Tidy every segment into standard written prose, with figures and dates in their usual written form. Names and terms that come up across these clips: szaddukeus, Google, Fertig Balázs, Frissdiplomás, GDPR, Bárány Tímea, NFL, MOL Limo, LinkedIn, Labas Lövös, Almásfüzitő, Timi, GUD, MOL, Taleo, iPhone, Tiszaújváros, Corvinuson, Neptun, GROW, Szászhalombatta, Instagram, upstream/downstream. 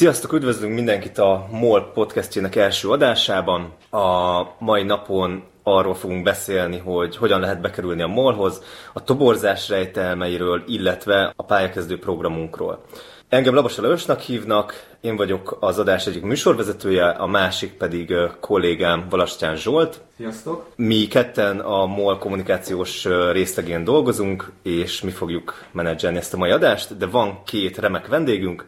Sziasztok, üdvözlünk mindenkit a MOL podcastjének első adásában. A mai napon arról fogunk beszélni, hogy hogyan lehet bekerülni a MOL-hoz, a toborzás rejtelmeiről, illetve a pályakezdő programunkról. Engem Labas Lövösnek hívnak, én vagyok az adás egyik műsorvezetője, a másik pedig kollégám Valaszthán Zsolt. Sziasztok! Mi ketten a MOL kommunikációs részlegén dolgozunk, és mi fogjuk menedzselni ezt a mai adást, de van két remek vendégünk.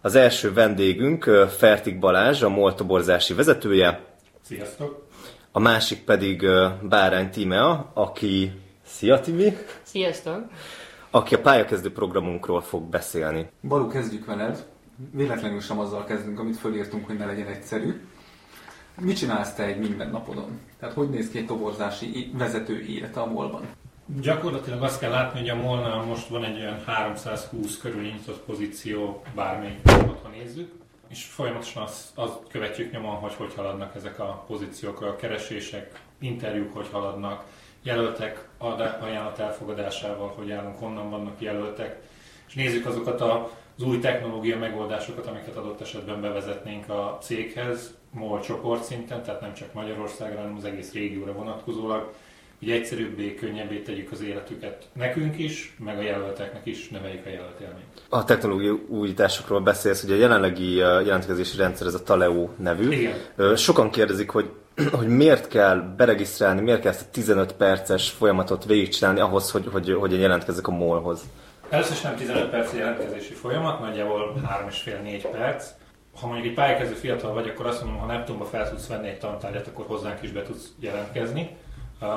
Az első vendégünk Fertig Balázs, a MOL toborzási vezetője. Sziasztok! A másik pedig Bárány Tímea, aki... Szia, Timi! Sziasztok! Aki a pályakezdő programunkról fog beszélni. Balú, kezdjük veled. Véletlenül sem azzal kezdünk, amit fölírtunk, hogy ne legyen egyszerű. Mit csinálsz te egy minden napodon? Tehát hogy néz ki egy toborzási vezető élete a MOL-ban? Gyakorlatilag azt kell látni, hogy a MOL-nál most van egy olyan 320 körül nyitott pozíció, bármelyik napot, ha nézzük, és folyamatosan azt követjük nyomon, hogy haladnak ezek a pozíciók, a keresések, interjúk, hogy haladnak, jelöltek ajánlat elfogadásával, hogy állunk, honnan vannak jelöltek, és nézzük azokat az új technológia megoldásokat, amiket adott esetben bevezetnénk a céghez, MOL csoport szinten, tehát nem csak Magyarországra, hanem az egész régióra vonatkozólag, hogy egyszerűbbé, könnyebbé tegyük az életüket nekünk is, meg a jelölteknek is, neveljük a jelölt élményt. A technológiai újításokról beszélsz, hogy a jelenlegi jelentkezési rendszer ez a Taleo nevű. Igen. Sokan kérdezik, hogy miért kell beregisztrálni, miért kell ezt a 15 perces folyamatot végigcsinálni ahhoz, hogy én jelentkezzek a MOL-hoz. Először is nem 15 perc jelentkezési folyamat, nagyjából 3,5-4 perc. Ha mondjuk egy pályakezdő fiatal vagy, akkor azt mondom, ha Neptunba fel tudsz venni egy tantárgyat, akkor hozzánk is be tudsz jelentkezni.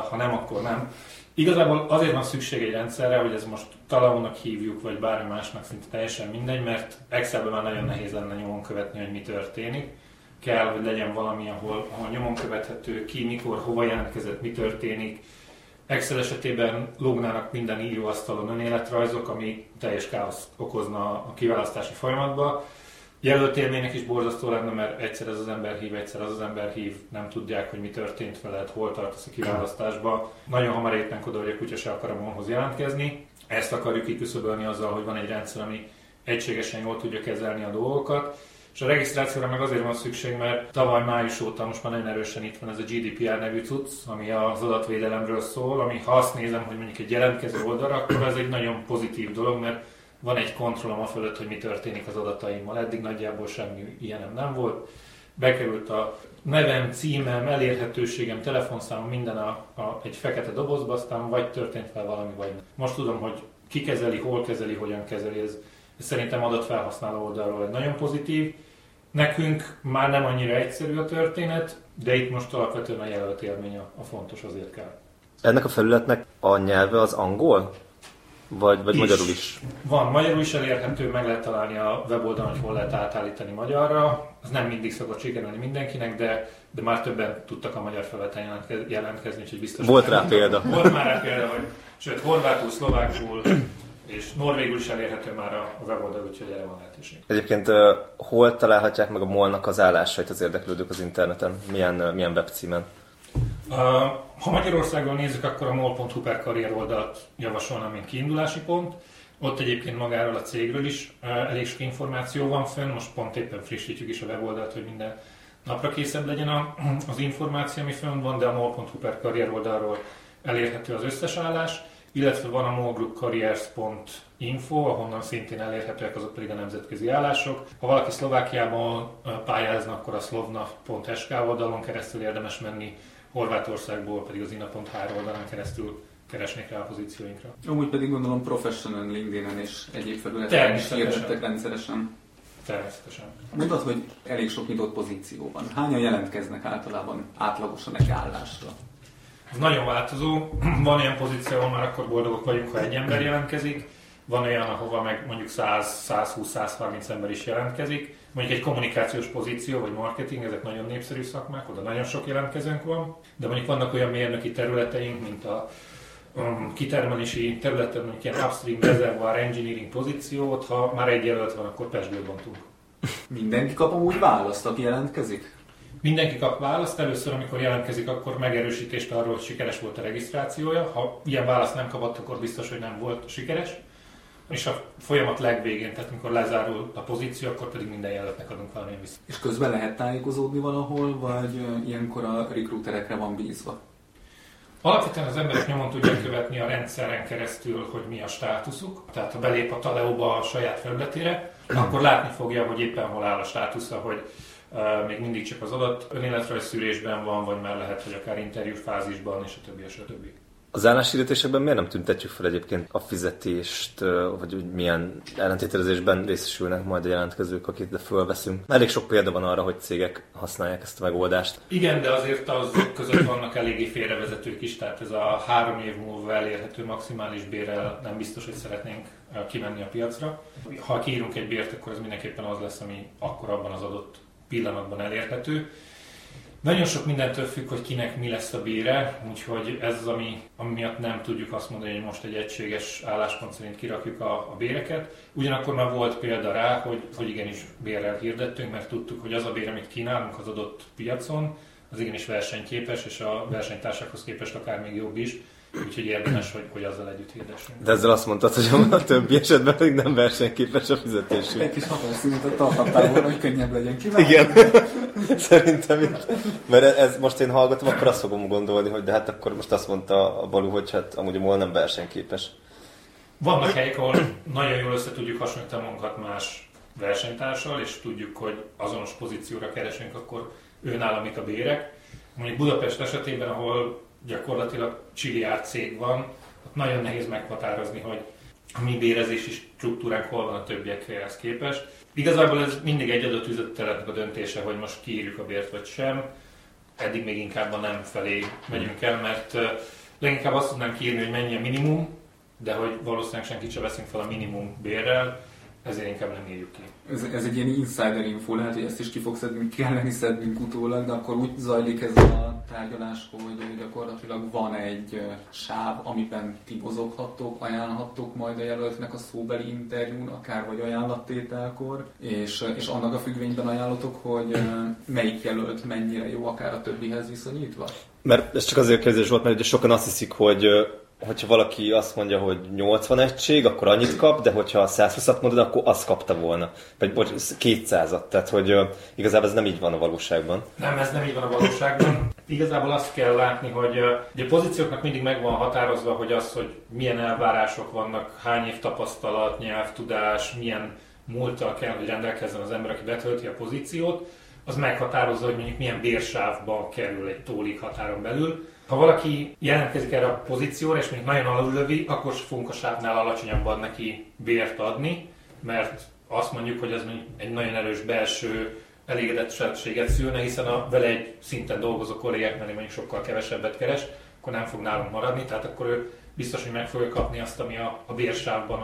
Ha nem, akkor nem. Igazából azért van szükség egy rendszerre, hogy ez most Taleónak hívjuk, vagy bármi másnak, szinte teljesen mindegy, mert Excelben már nagyon nehéz lenne nyomon követni, hogy mi történik. Kell, hogy legyen valami, ahol nyomon követhető, ki, mikor, hova jelentkezett, mi történik. Excel esetében lógnának minden íróasztalon önéletrajzok, ami teljes káoszt okozna a kiválasztási folyamatban. Jelölt élménynek is borzasztó lenne, mert egyszer az ember hív, nem tudják, hogy mi történt veled, hol tartasz a kiválasztásba. Nagyon hamar étlenk oda, hogy a kutya se akar a MOL-hoz jelentkezni. Ezt akarjuk kiküszöbölni azzal, hogy van egy rendszer, ami egységesen jól tudja kezelni a dolgokat. És a regisztrációra meg azért van szükség, mert tavaly május óta most már nagyon erősen itt van ez a GDPR nevű cucc, ami az adatvédelemről szól, ami ha azt nézem, hogy mondjuk egy jelentkező oldalra, akkor ez egy nagyon pozitív dolog, mert van egy kontrollom a fölött, hogy mi történik az adataimmal. Eddig nagyjából semmi ilyenem nem volt. Bekerült a nevem, címem, elérhetőségem, telefonszámom, minden egy fekete dobozba, aztán vagy történt fel valami, vagy nem. Most tudom, hogy ki kezeli, hol kezeli, hogyan kezeli. Ez szerintem adatfelhasználó oldalról egy nagyon pozitív. Nekünk már nem annyira egyszerű a történet, de itt most alapvetően a jelölt élmény a fontos, azért kell. Ennek a felületnek a nyelve az angol? Vagy is. Magyarul is? Van, magyarul is elérhető, meg lehet találni a weboldalon, hogy hol lehet átállítani magyarra. Az nem mindig szokott sikerülni mindenkinek, de már többen tudtak a magyar felületen jelentkezni, úgyhogy biztos... Volt rá példa. Volt már rá példa, hogy sőt, horvátul, szlovákul és norvégul is elérhető már a weboldal, úgyhogy erre van lehetőség. Egyébként hol találhatják meg a MOL-nak az állásait az érdeklődők az interneten? Milyen webcímen? Ha Magyarországon nézzük, akkor a mol.hu/karrier oldalt javasolnám, mint kiindulási pont. Ott egyébként magáról a cégről is elég sok információ van fenn, most pont éppen frissítjük is a weboldalt, hogy minden napra készebb legyen az információ, ami fönn van, de a mol.hu/karrier oldalról elérhető az összes állás, illetve van a molgroupcareers.info, ahonnan szintén elérhetőek, azok pedig a nemzetközi állások. Ha valaki Szlovákiában pályázna, akkor a slovna.sk oldalon keresztül érdemes menni, Horvátországból pedig az inna.hr oldalán keresztül keresnék rá a pozícióinkra. Amúgy pedig gondolom professional LinkedIn-en és egyéb felületeken is hirdettek rendszeresen. Természetesen. Mondod, hogy elég sok nyitott pozíció van. Hányan jelentkeznek általában átlagosan egy állásra? Ez nagyon változó. Van olyan pozíció, ahol már akkor boldogok vagyunk, ha egy ember jelentkezik. Van olyan, ahova meg mondjuk 100-120-130 ember is jelentkezik. Mondjuk egy kommunikációs pozíció vagy marketing, ezek nagyon népszerű szakmák, oda nagyon sok jelentkezőnk van. De mondjuk vannak olyan mérnöki területeink, mint a kitermelési területen, mondjuk ilyen upstream, reservoir, engineering pozíciót, ha már egy jelölt van, akkor pesgőt bontunk. Mindenki kap amúgy választ, aki jelentkezik? Mindenki kap választ, először amikor jelentkezik, akkor megerősítést arról, hogy sikeres volt a regisztrációja. Ha ilyen választ nem kapott, akkor biztos, hogy nem volt sikeres. És a folyamat legvégén, tehát amikor lezárul a pozíció, akkor pedig minden jelöltnek adunk valamilyen vissza. És közben lehet tájékozódni valahol, vagy ilyenkor a recruiterekre van bízva? Alapvetően az emberek nyomon tudják követni a rendszeren keresztül, hogy mi a státuszuk. Tehát ha belép a Taleóba a saját felületére, akkor látni fogja, hogy éppen hol áll a státusza, hogy még mindig csak az adat önéletrajz szűrésben van, vagy már lehet, hogy akár interjú fázisban, és a többi, és a többi. Az álláshirdetésekben miért nem tüntetjük fel egyébként a fizetést, vagy milyen ellentételezésben részesülnek majd a jelentkezők, akit de fölveszünk? Elég sok példa van arra, hogy cégek használják ezt a megoldást. Igen, de azért azok között vannak eléggé félrevezetők is, tehát ez a 3 év múlva elérhető maximális bérrel nem biztos, hogy szeretnénk kimenni a piacra. Ha kiírunk egy bért, akkor ez mindenképpen az lesz, ami akkor abban az adott pillanatban elérhető. Nagyon sok mindentől függ, hogy kinek mi lesz a bére, úgyhogy ez az, ami miatt nem tudjuk azt mondani, hogy most egy egységes álláspont szerint kirakjuk a béreket. Ugyanakkor már volt példa rá, hogy igenis bérrel hirdettünk, mert tudtuk, hogy az a bér, amit kínálunk az adott piacon, az igenis versenyképes, és a versenytársakhoz képest akár még jobb is, úgyhogy érdemes, hogy azzal együtt hirdessünk. De ezzel azt mondtad, hogy a többi esetben pedig nem versenyképes a fizetésünk. Egy kis hatos szintet tartottál volna, hogy könnyebb legyen kívánni. Igen, szerintem is. Mert ez most én hallgatom, akkor azt fogom gondolni, hogy de hát akkor most azt mondta a Balú, hogy hát amúgy a MOL nem versenyképes. Vannak helyek, ahol nagyon jól össze tudjuk hasonlítani magunkat más versenytársal, és tudjuk, hogy azonos pozícióra keresünk, akkor őnála mik a bérek. Mondjuk Budapest esetében, ahol gyakorlatilag csiliárd cég van, ott nagyon nehéz meghatározni, hogy a mi bérezési struktúránk hol van a többiekhez képest. Igazából ez mindig egy adott üzletnek a döntése, hogy most kiírjuk a bért vagy sem. Eddig még inkább a nem felé megyünk el, mert leginkább azt tudnám kiírni, hogy mennyi a minimum, de hogy valószínűleg senkit sem veszünk fel a minimum bérrel, ezért inkább nem írjuk ki. Ez egy ilyen insider info, lehet, hogy ezt is ki fog szednünk, kellene szednünk utólag, de akkor úgy zajlik ez a tárgyalás, hogy gyakorlatilag van egy sáv, amiben ti mozoghattok, ajánlhattok majd a jelöltnek a szóbeli interjún, akár vagy ajánlattételkor, és annak a függvényben ajánlotok, hogy melyik jelölt mennyire jó, akár a többihez viszonyítva? Mert ez csak azért kérdés volt, mert ugye sokan azt hiszik, hogy hogyha valaki azt mondja, hogy 80 egység, akkor annyit kap, de hogyha 120-at mondod, akkor azt kapta volna. Vagy 200-at, tehát hogy igazából ez nem így van a valóságban. Nem, ez nem így van a valóságban. Igazából azt kell látni, hogy a pozícióknak mindig meg van határozva, hogy az, hogy milyen elvárások vannak, hány év tapasztalat, nyelvtudás, milyen múlttal kell, hogy rendelkezzen az ember, aki betölti a pozíciót, az meghatározza, hogy mondjuk milyen bérsávba kerül egy tólig határon belül. Ha valaki jelentkezik erre a pozícióra, és még nagyon alulövi, akkor fogunk a sávnál alacsonyabban neki bért adni, mert azt mondjuk, hogy ez egy nagyon erős belső elégedettséget szülne, hiszen a vele egy szinten dolgozó kollégák mellé mondjuk sokkal kevesebbet keres, akkor nem fog nálunk maradni, tehát akkor ő biztos, hogy meg fogja kapni azt, ami a bérsávban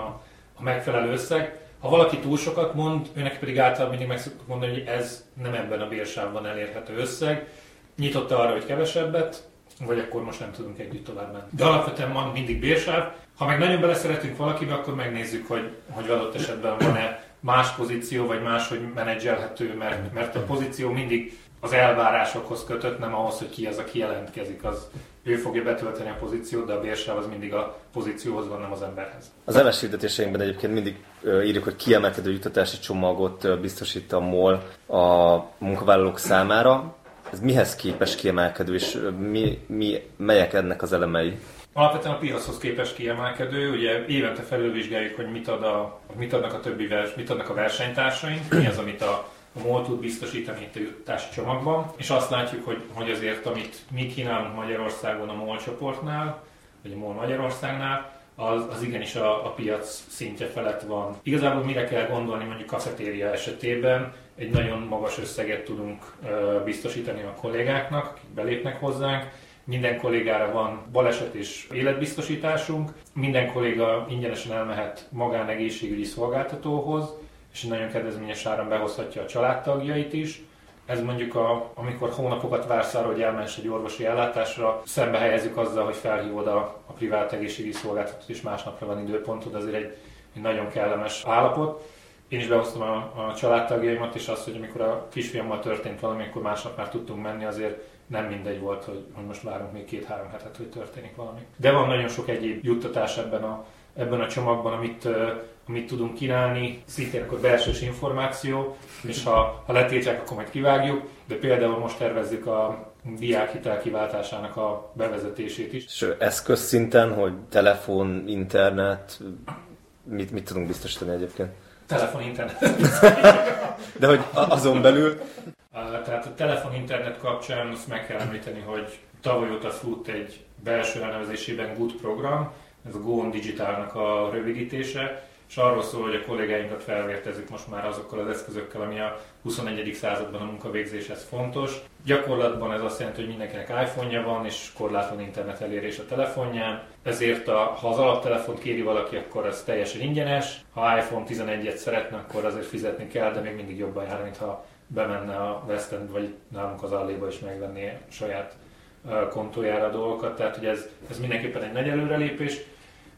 a megfelelő összeg. Ha valaki túl sokat mond, őnek pedig általában mindig meg szoktuk mondani, hogy ez nem ebben a bérsávban elérhető összeg. Nyitott arra, hogy kevesebbet, vagy akkor most nem tudunk együtt tovább menni. De alapvetően van mindig bérsáv. Ha meg nagyon beleszeretünk valakibe, akkor megnézzük, hogy adott esetben van-e más pozíció, vagy máshogy menedzselhető, mert a pozíció mindig az elvárásokhoz kötött, nem ahhoz, hogy ki az, aki jelentkezik. Ő fogja betölteni a pozíciót, de a bérsáv az mindig a pozícióhoz van, nem az emberhez. Az álláshirdetésekben egyébként mindig írjuk, hogy kiemelkedő juttatási csomagot biztosít a MOL a munkavállalók számára. Ez mihez képes kiemelkedő, és melyek ennek az elemei? Alapvetően a piachoz képes kiemelkedő, ugye évente felülvizsgáljuk, hogy mit adnak a versenytársaink, mi az, amit a MOL tud biztosítani itt a juttatási csomagban, és azt látjuk, hogy azért, amit mi kínálunk Magyarországon a MOL csoportnál, vagy a MOL Magyarországnál, az igenis a piac szintje felett van. Igazából mire kell gondolni mondjuk kafetéria esetében, egy nagyon magas összeget tudunk biztosítani a kollégáknak, akik belépnek hozzánk. Minden kollégára van baleset és életbiztosításunk, minden kolléga ingyenesen elmehet magánegészségügyi szolgáltatóhoz, és nagyon kedvezményes áron behozhatja a családtagjait is. Ez mondjuk, amikor hónapokat vársz arra, hogy elmens egy orvosi ellátásra, szembe helyezzük azzal, hogy felhívod a privát egészségügyi szolgáltatót, és másnapra van időpontod, azért egy nagyon kellemes állapot. Én is behoztam a családtagjaimat, és azt, hogy amikor a kisfiammal történt valami, akkor másnap már tudtunk menni, azért nem mindegy volt, hogy most várunk még 2-3 hetet, hogy történik valami. De van nagyon sok egyéb juttatás ebben a ebben a csomagban, amit tudunk kínálni, szintén akkor belsős információ, és ha letiltják, akkor majd kivágjuk, de például most tervezzük a diákhitel kiváltásának a bevezetését is. És eszközszinten, hogy telefon, internet, mit tudunk biztosítani egyébként? Telefon, internet. De hogy azon belül? Tehát a telefon, internet kapcsán azt meg kell említeni, hogy tavaly óta fut egy belső elnevezésében GUD program, ez a Go on Digitalnak a rövidítése, és arról szól, hogy a kollégáinkat felvértezzük most már azokkal az eszközökkel, ami a 21. században a munkavégzéshez fontos. Gyakorlatban ez azt jelenti, hogy mindenkinek iPhone-ja van, és korlátlan internet elérés a telefonján, ezért ha az alaptelefont kéri valaki, akkor ez teljesen ingyenes, ha iPhone 11-et szeretne, akkor azért fizetni kell, de még mindig jobban jár, mint ha bemenne a West End, vagy nálunk az Alléba is megvenné saját kontójára a dolgokat, tehát hogy ez mindenképpen egy nagy előrelépés.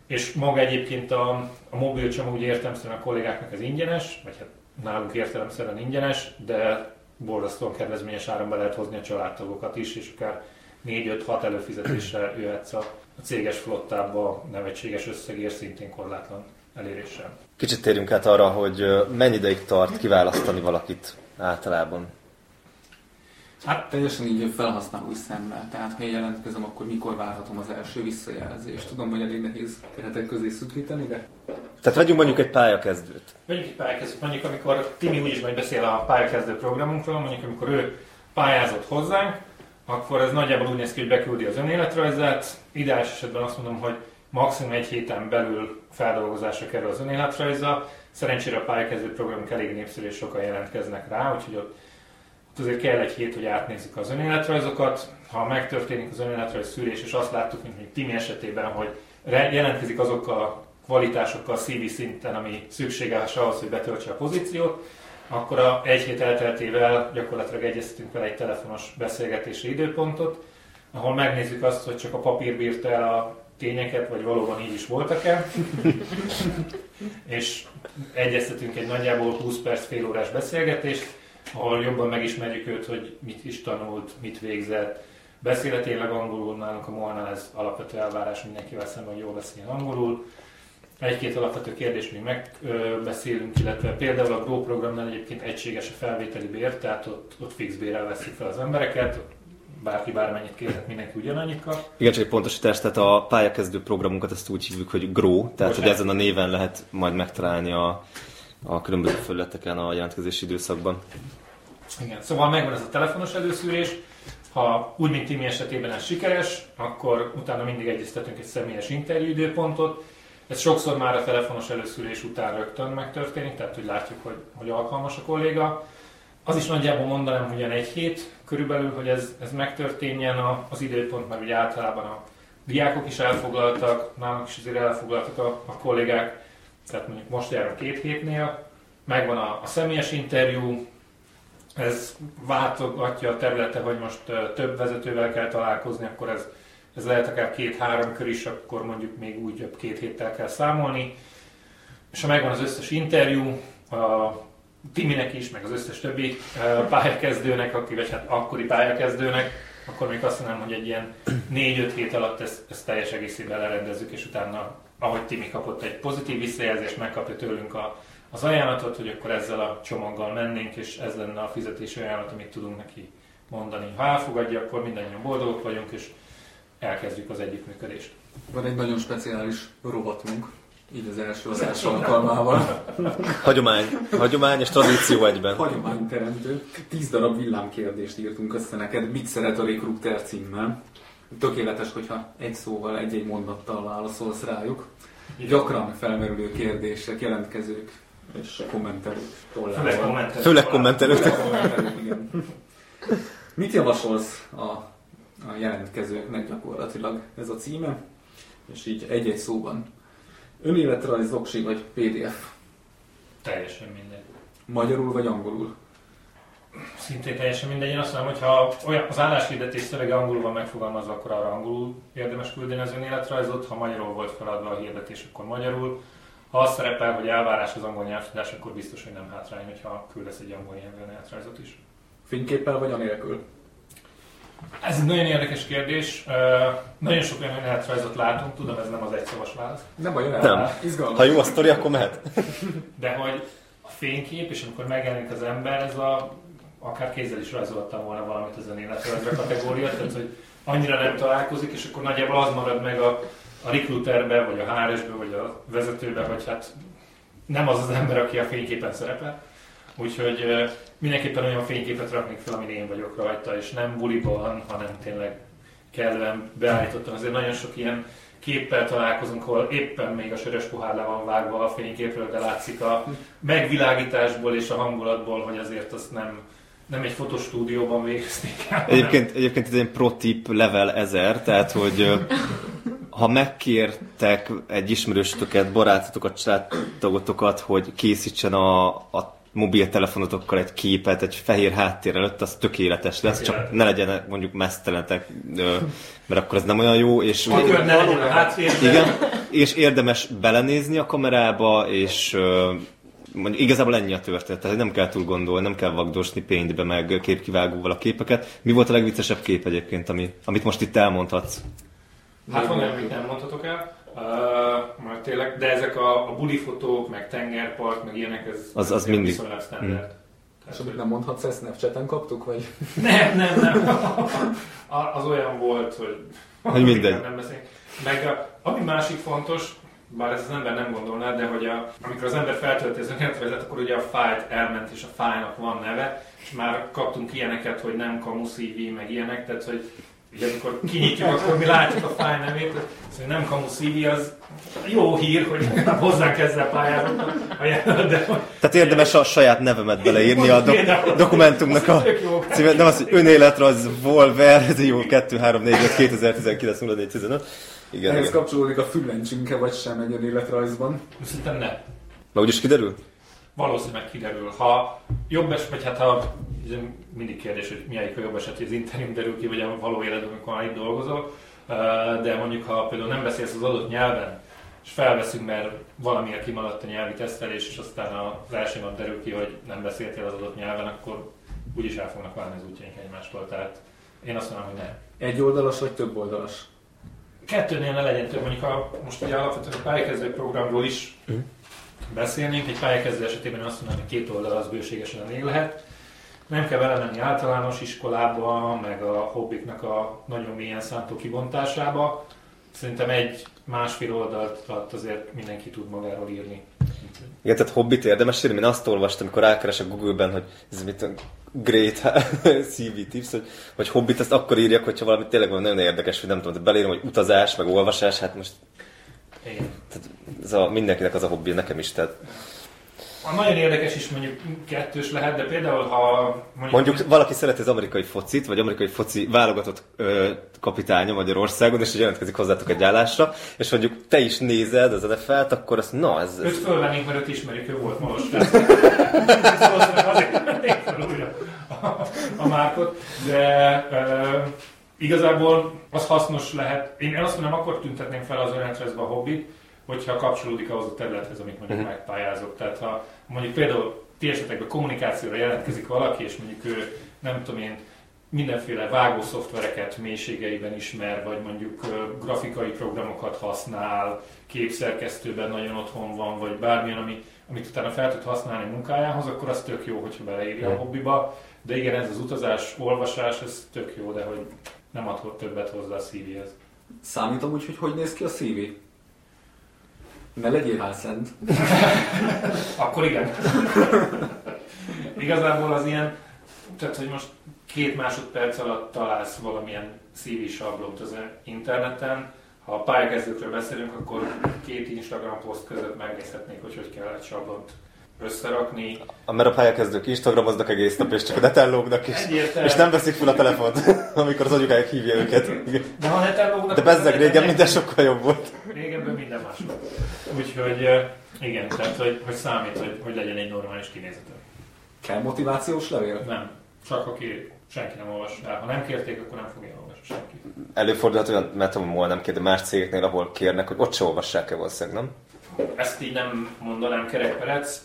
És maga egyébként a mobilcsomag úgy értelemszerűen a kollégáknak ez ingyenes, vagy hát nálunk értelemszerűen ingyenes, de borzasztóan kedvezményes áron be lehet hozni a családtagokat is, és akár 4-5-6 előfizetésre jöhetsz a céges flottába, nevetséges összegért szintén korlátlan eléréssel. Kicsit térjünk át arra, hogy mennyi ideig tart kiválasztani valakit általában? Hát teljesen így felhasználói szemmel, tehát ha én jelentkezem, akkor mikor várhatom az első visszajelzést? Tudom, hogy elég nehéz keretek közé szűkíteni, de... Tehát vegyünk mondjuk egy pályakezdőt. Mondjuk amikor Timi úgyis majd beszél a pályakezdő programunkról, mondjuk amikor ő pályázott hozzánk, akkor ez nagyjából úgy néz ki, hogy beküldi az önéletrajzát. Ideális esetben azt mondom, hogy maximum egy héten belül feldolgozásra kerül az önéletrajza. Szerencsére a pályakezdő programunk elég népszerű és sokan jelentkeznek rá, úgyhogy azért kell egy hét, hogy átnézzük az önéletrajzokat. Ha megtörténik az önéletrajz szűrés, és azt láttuk, mint Timi esetében, hogy jelentkezik azok a kvalitásokkal CV szinten, ami szükséges ahhoz, hogy betöltse a pozíciót, akkor egy hét elteltével gyakorlatilag egyeztetünk vele egy telefonos beszélgetési időpontot, ahol megnézzük azt, hogy csak a papír bírta el a tényeket, vagy valóban így is voltak-e. És egyeztetünk egy nagyjából 20 perc fél órás beszélgetést, ahol jobban megismerjük őt, hogy mit is tanult, mit végzett. Beszél tényleg angolul, nálunk a MOL-nál ez alapvető elvárás mindenkivel szemben, hogy jól beszél angolul. Egy-két alapvető kérdést még megbeszélünk, illetve például a GROW programnál egyébként egységes a felvételi bér, tehát ott fix bérrel veszik fel az embereket, bárki bármennyit kérhet, mindenki ugyanannyit kap. Igen, csak egy pontosítás, tehát a pályakezdő programunkat ezt úgy hívjuk, hogy GROW, tehát hogy ezen a néven lehet majd megtalálni a különböző felületeken a jelentkezési időszakban. Igen, szóval megvan ez a telefonos előszűrés. Ha úgy, mint Timi esetében ez sikeres, akkor utána mindig egyeztetünk egy személyes interjúidőpontot. Ez sokszor már a telefonos előszűrés után rögtön megtörténik, tehát hogy látjuk, hogy alkalmas a kolléga. Az is nagyjából mondanám, hogy egy hét körülbelül, hogy ez megtörténjen az időpont, mert ugye általában a diákok is elfoglaltak, nálunk is azért elfoglaltak a kollégák. Tehát mondjuk most járunk 2 hétnél, megvan a személyes interjú, ez váltogatja a területe, hogy most több vezetővel kell találkozni, akkor ez lehet akár 2-3 kör is, akkor mondjuk még úgy jobb 2 héttel kell számolni. És ha megvan az összes interjú, a Timinek is, meg az összes többi pályakezdőnek, vagy hát akkori pályakezdőnek, akkor még azt mondanám, hogy egy ilyen 4-5 hét alatt ezt teljes egészében lerendezzük, és utána, ahogy Timi kapott egy pozitív visszajelzést, megkapja tőlünk az ajánlatot, hogy akkor ezzel a csomaggal mennénk, és ez lenne a fizetési ajánlat, amit tudunk neki mondani. Ha elfogadja, akkor mindannyian boldogok vagyunk, és elkezdjük az együttműködést. Van egy nagyon speciális rovatunk, így az első adás alkalmával. Hagyomány és tradíció egyben. Hagyományteremtő. 10 darab villámkérdést írtunk össze neked, mit szeret a recruiter címmel. Tökéletes, hogyha egy szóval, egy-egy mondattal válaszolsz rájuk. Gyakran felmerülő kérdések, jelentkezők és kommentelők. Főleg kommentelők. Mit javasolsz a jelentkezőknek gyakorlatilag? Ez a címe, és így egy-egy szóban. Önéletrajz, doksi vagy PDF? Teljesen mindegy. Magyarul vagy angolul? Szintén teljesen mindegy. Én azt mondom, hogy ha az álláshirdetés szövege angolul van megfogalmazva, akkor arra angolul érdemes küldeni az önéletrajzot. Ha magyarul volt feladva a hirdetés, akkor magyarul. Ha azt szerepel, hogy elvárás az angol nyelvtudás, akkor biztos, hogy nem hátrány, hogyha küldesz egy angol nyelvű önéletrajzot is. Fényképpel vagy anélkül? Ez egy nagyon érdekes kérdés. Nagyon sok olyan önéletrajzot látunk, tudom, ez nem az egyszavas válasz. Nem baj, nem. Izgalmas. Ha jó a sztori, akkor mehet. De hogy a fénykép, és amikor megjelenik az ember, ez a, akár kézzel is rajzoltam volna valamit az önéletrajzra kategóriát, tehát hogy annyira nem találkozik, és akkor nagyjából az marad meg a recruiterbe, vagy a HR-esbe, vagy a vezetőbe, vagy hát nem az az ember, aki a fényképen szerepel. Úgyhogy mindenképpen olyan fényképet raknék fel, amin én vagyok rajta, és nem buliban, hanem tényleg kellően beállítottam. Azért nagyon sok ilyen képpel találkozunk, ahol éppen még a sörös pohár le van vágva a fényképről, de látszik a megvilágításból és a hangulatból, hogy azért azt nem egy fotostúdióban végezték el. Egyébként ez egy pro-tip level 1000, tehát hogy ha megkértek egy ismerősötöket, barátotokat, családtagotokat, hogy készítsen a mobiltelefonotokkal egy képet, egy fehér háttér előtt, az tökéletes lesz, csak ne legyenek mondjuk mesztelenetek, mert akkor ez nem olyan jó, és igen, és érdemes belenézni a kamerába, és mondjuk igazából ennyi a történet, tehát nem kell túl gondolni, nem kell vagdosni paintbe meg képkivágóval a képeket. Mi volt a legviccesebb kép egyébként, amit most itt elmondhatsz? Hát van, amit nem mondhatok el. Majd tényleg, de ezek a bulifotók, meg tengerpart, meg ilyenek, ez mindig viszonylag standard. És amit nem mondhatsz, ezt Snapchaten kaptuk, vagy? Nem. Az olyan volt, hogy mindegy. Nem beszélünk. Meg ami másik fontos, bár ez az ember nem gondolná, de hogy amikor az ember feltölti az önéletrajzát, akkor ugye a fájt elment, és a fájnak van neve, és már kaptunk ilyeneket, hogy nem kamuszívi, meg ilyenek, tehát hogy ugye amikor kinyitjuk, akkor mi látjuk a fáj nevét, szóval nem kamu szívi, az jó hír, hogy hozzánk ezzel pályázni a jelöldet. Tehát érdemes a saját nevemet beleírni a dokumentumnak a címet, nem az, hogy önéletrajz, Volver, ez jó, 2345-2019-04-15. Ehhez kapcsolódik a fülencsinke, vagy sem egy önéletrajzban? Szerintem nem. Már úgyis kiderül? Valószínűleg kiderül. Ha jobb eset, vagy hát ha mindig kérdés, hogy melyik a jobb eset, hogy az interjúm derül ki, vagy a való életben, amikor már itt dolgozol, de mondjuk, ha például nem beszélsz az adott nyelven, és felveszünk, mert valamiért kimaradt a nyelvi tesztelés, és aztán az első nap derül ki, hogy nem beszéltél az adott nyelven, akkor úgyis el fognak válni az útjaink egymástól. Tehát én azt mondom, hogy nem. Egy oldalas vagy több oldalas? Kettőnél ne legyen több. Mondjuk most ugye alapvetően a pályakezdő programról is beszélnénk. Egy pályakezdő esetében azt mondom, hogy két oldal az bőségesen elég lehet. Nem kell belemenni általános iskolába, meg a hobbiknak a nagyon mélyen szántó kibontásába. Szerintem egy-másfél oldalt azért mindenki tud magáról írni. Igen, tehát hobbit érdemes írni. Én azt olvastam, amikor rákeresek Google-ben, hogy ez mit a great CV tips, hogy hobbit azt akkor írjak, hogyha valami tényleg nagyon érdekes, hogy nem tudom, belírom, hogy utazás, meg olvasás, hát most... Igen. Tehát ez mindenkinek az a hobbi, nekem is, tehát... Nagyon érdekes is, mondjuk kettős lehet, de például ha... Mondjuk valaki szereti az amerikai focit, vagy amerikai foci válogatott kapitánya Magyarországon, és jelentkezik hozzátok egy állásra, és mondjuk te is nézed az NFL-t, akkor azt na ez... Őt fölvennénk, mert őt ismerjük, ő volt magas. Azért mennénk fel újra a márkot, de igazából az hasznos lehet. Én azt mondom, akkor tüntetném fel az önéletrajzba a hobbit, hogyha kapcsolódik ahhoz a területhez, amit mondjuk megpályázok. Tehát ha mondjuk például ti esetekben kommunikációra jelentkezik valaki, és mondjuk ő, nem tudom én, mindenféle vágó szoftvereket mélységeiben ismer, vagy mondjuk grafikai programokat használ, képszerkesztőben nagyon otthon van, vagy bármilyen, amit utána fel tud használni munkájához, akkor az tök jó, hogyha beleírja a hobbiba. De igen, ez az utazás, olvasás, ez tök jó, de hogy nem adhat többet hozzá a CV-hez. Számítom úgy, hogy néz ki a CV? Ne legyél álszent. Akkor igen. Igazából az ilyen, tehát hogy most 2 másodperc alatt találsz valamilyen CV sablont az interneten. Ha a pályakezdőkről beszélünk, akkor 2 Instagram poszt között megnézhetnék, hogy kell egy sablont összerakni. Mert a pályakezdők instagramoznak egész nap, és csak a neten lógnak, és nem veszik fel a telefont, amikor az anyukájuk hívja őket. De ha neten lógnak... De bezzeg régen minden sokkal jobb volt. Régenből minden más volt. Úgyhogy igen, tehát hogy számít, hogy legyen egy normális kinézete. Kell motivációs levél? Nem. Csak aki senki nem olvas el. Ha nem kérték, akkor nem fogja olvasni senki. Előfordulhat olyan, mert a MOL nem kérde más cégeknél, ahol kérnek, hogy ott se olvassák-e valószínűleg, nem? ezt így nem mondanám kerekperec.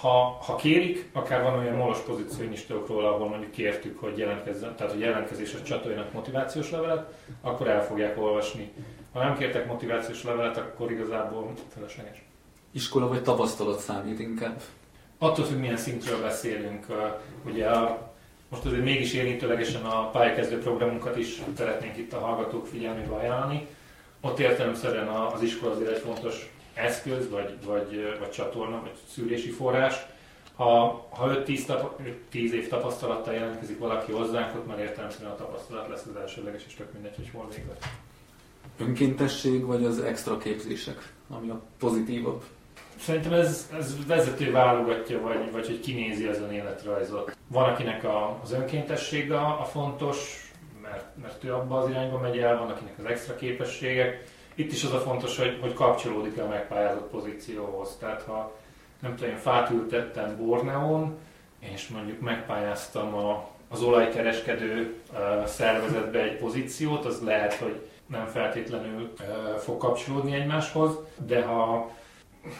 Ha kérik, akár van olyan molos pozíción is tudok róla, ahol mondjuk kértük, hogy jelentkezzen, tehát hogy jelentkezésre csatoljanak motivációs levelet, akkor el fogják olvasni. Ha nem kértek motivációs levelet, akkor igazából felesleges. Iskola vagy tapasztalat számít inkább? Attól függ, milyen szintről beszélünk. Ugye most azért mégis érintőlegesen a pályakezdő programunkat is szeretnénk itt a hallgatók figyelmébe ajánlani. Ott értelemszerűen az iskola azért egy fontos eszköz, vagy csatorna, vagy szűrési forrás. Ha 5-10 év tapasztalattal jelentkezik valaki hozzánk, ott már értelemszerűen a tapasztalat lesz az elsődleges, és tök mindegy, hogy hol végzett. Önkéntesség vagy az extra képzések, ami a pozitívabb? Szerintem ez vezető válogatja, vagy hogy kinézi az önéletrajzot. Van, akinek az önkéntesség a fontos, mert ő abba az irányba megy el, van, akinek az extra képességek. Itt is az a fontos, hogy kapcsolódik a megpályázott pozícióhoz. Tehát ha nem tudom, én fát ültettem Borneón, és mondjuk megpályáztam az olajkereskedő szervezetbe egy pozíciót, az lehet, hogy nem feltétlenül fog kapcsolódni egymáshoz, de ha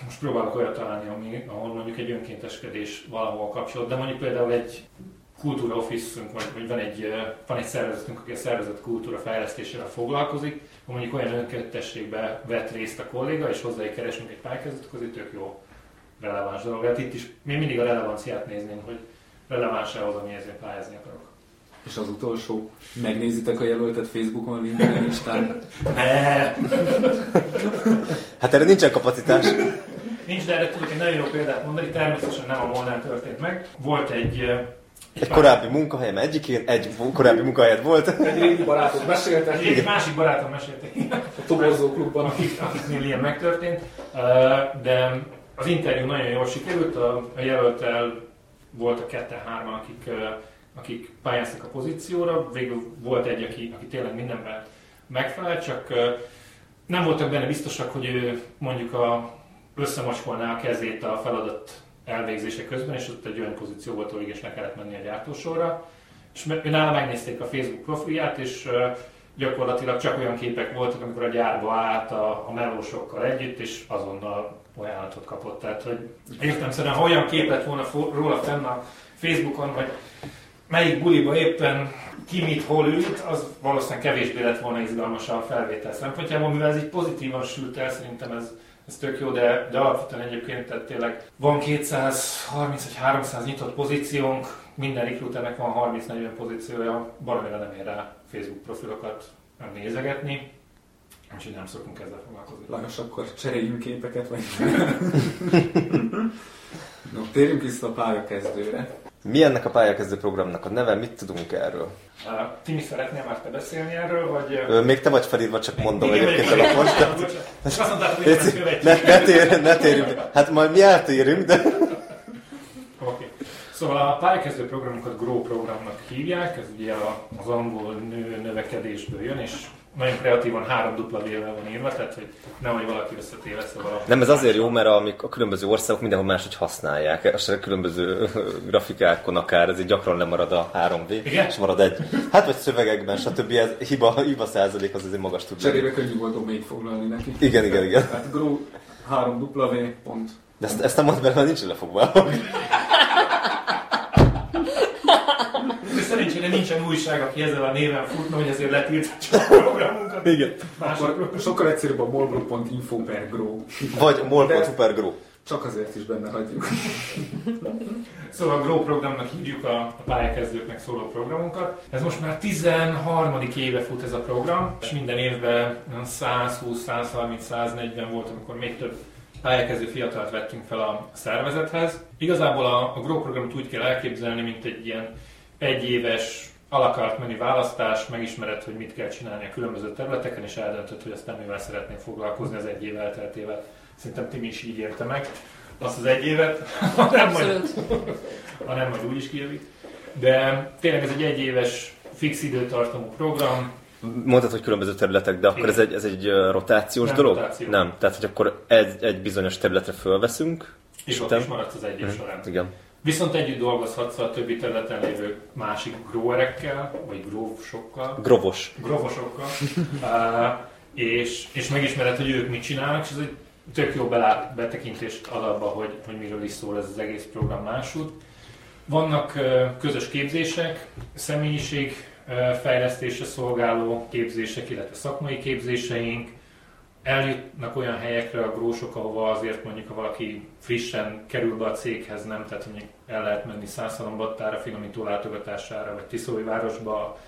most próbálok olyat találni, ahol mondjuk egy önkénteskedés valahol kapcsolódik, de mondjuk például egy kultúra office-ünk, vagy van egy szervezetünk, aki a szervezet kultúra fejlesztésével foglalkozik, mondjuk olyan önkéntességbe vett részt a kolléga, és hozzáig keresünk egy pályázatot, az itt tök jó releváns dolog. Hát itt is mi mindig a relevanciát néznünk, hogy releváns-e az, amihez én pályázni akarok. És az utolsó, megnézitek a jelöltet Facebookon, LinkedIn, Instagram? Hát erre nincsen kapacitás. Nincs, de erre tudok egy nagyon jó példát mondani, természetesen nem a MOL-nál történt meg. Volt egy korábbi munkahelyem egyikén, egy korábbi munkahelyet volt. Egy régi barátot meséltek. Egy másik barátom meséltek. A toborzó klubban, akiknél ilyen megtörtént. De az interjú nagyon jól sikerült, a jelölttel voltak 2-3, akik pályáztak a pozícióra, végül volt egy, aki tényleg mindenben megfelelt, csak nem voltak benne biztosak, hogy ő mondjuk összemacskolná a kezét a feladat elvégzése közben, és ott egy olyan pozíció volt, hogy is le kellett menni a gyártósorra. És nála megnézték a Facebook profilját, és gyakorlatilag csak olyan képek voltak, amikor a gyárba állt a melósokkal együtt, és azonnal ajánlatot kapott. Tehát, hogy értelemszerűen, ha olyan kép lett volna róla fenn a Facebookon, vagy melyik buliba éppen ki mit hol ült, az valószínűleg kevésbé lett volna izgalmas a felvétel szempontjából, mivel ez így pozitívan sült el, szerintem ez tök jó, de alapvetően egyébként, tehát tényleg van 230 vagy 300 nyitott pozíciónk, minden recruiternek van 30-40 pozíciója, baromira nem ér rá Facebook profilokat nézegetni, úgyhogy nem szoktunk ezzel foglalkozni. Lajos, akkor cseréljünk képeket, vagy... No, térjünk vissza a pályakezdőre. Mi ennek a pályakezdő programnak a neve? Mit tudunk erről? Timi, szeretnél már te beszélni erről, vagy... Még te vagy felírva, csak mondom egyébként a lapon. Azt mondtad, hogy ezt követjük. Ne térjünk. Hát majd mi eltérünk, de... Oké. Szóval a pályakezdő programokat GROW programnak hívják. Ez ugye az angol növekedésből jön, és nagyon kreatívan 3W-vel van írva, tehát hogy nehogy valaki összetévesz valaki. Nem, ez azért jó, mert a különböző országok mindenhol máshogy használják, és a különböző grafikákon akár, ezért gyakran lemarad a 3D, igen? És marad egy. Hát vagy szövegekben, stb. Ez hiba százalék az azért magas tud lenni. Cserébe könnyű volt még foglalni neki. Igen. Hát GROW 3W pont. De ezt nem mondd bele, mert nincs lefogva. Szerencsére nincsen újság, aki ezzel a néven futna, hogy ezért letilt csak a programunkat. Igen. Sokkal egyszerűbb a mol.info per grow. Vagy mol.hu per grow. Csak azért is benne hagyjuk. Szóval a GROW programnak hívjuk a pályakezdőknek szóló programunkat. Ez most már 13. éve fut ez a program, és minden évben 120, 130, 140 volt, amikor még több pályakezdő fiatalt vettünk fel a szervezethez. Igazából a GROW programot úgy kell elképzelni, mint egy ilyen egyéves alakart menü választás, megismered, hogy mit kell csinálni a különböző területeken, és eldöntöd, hogy aztán mivel szeretnél foglalkozni az egy év elteltével. Szerintem Timi is így érte meg azt az egy évet, hanem majd úgy is kijövik. De tényleg ez egy egyéves, fix időtartamú program. Mondtad, hogy különböző területek, de akkor ez egy rotációs nem dolog? Rotáció. Nem, tehát hogy akkor egy bizonyos területre fölveszünk. És ott is maradsz az egy év során. Igen. Viszont együtt dolgozhatsz a többi területen lévő másik growerekkel, vagy grovsokkal. Grovosokkal. És megismered, hogy ők mit csinálnak, és ez egy tök jó betekintést ad abba, hogy miről is szól ez az egész program másút. Vannak közös képzések, személyiségfejlesztésre szolgáló képzések, illetve szakmai képzéseink. Eljutnak olyan helyekre a grósok, ahova azért mondjuk, ha valaki frissen kerül be a céghez, nem, tehát mondjuk el lehet menni Szászalombattára, finomító látogatására, vagy Tiszói városba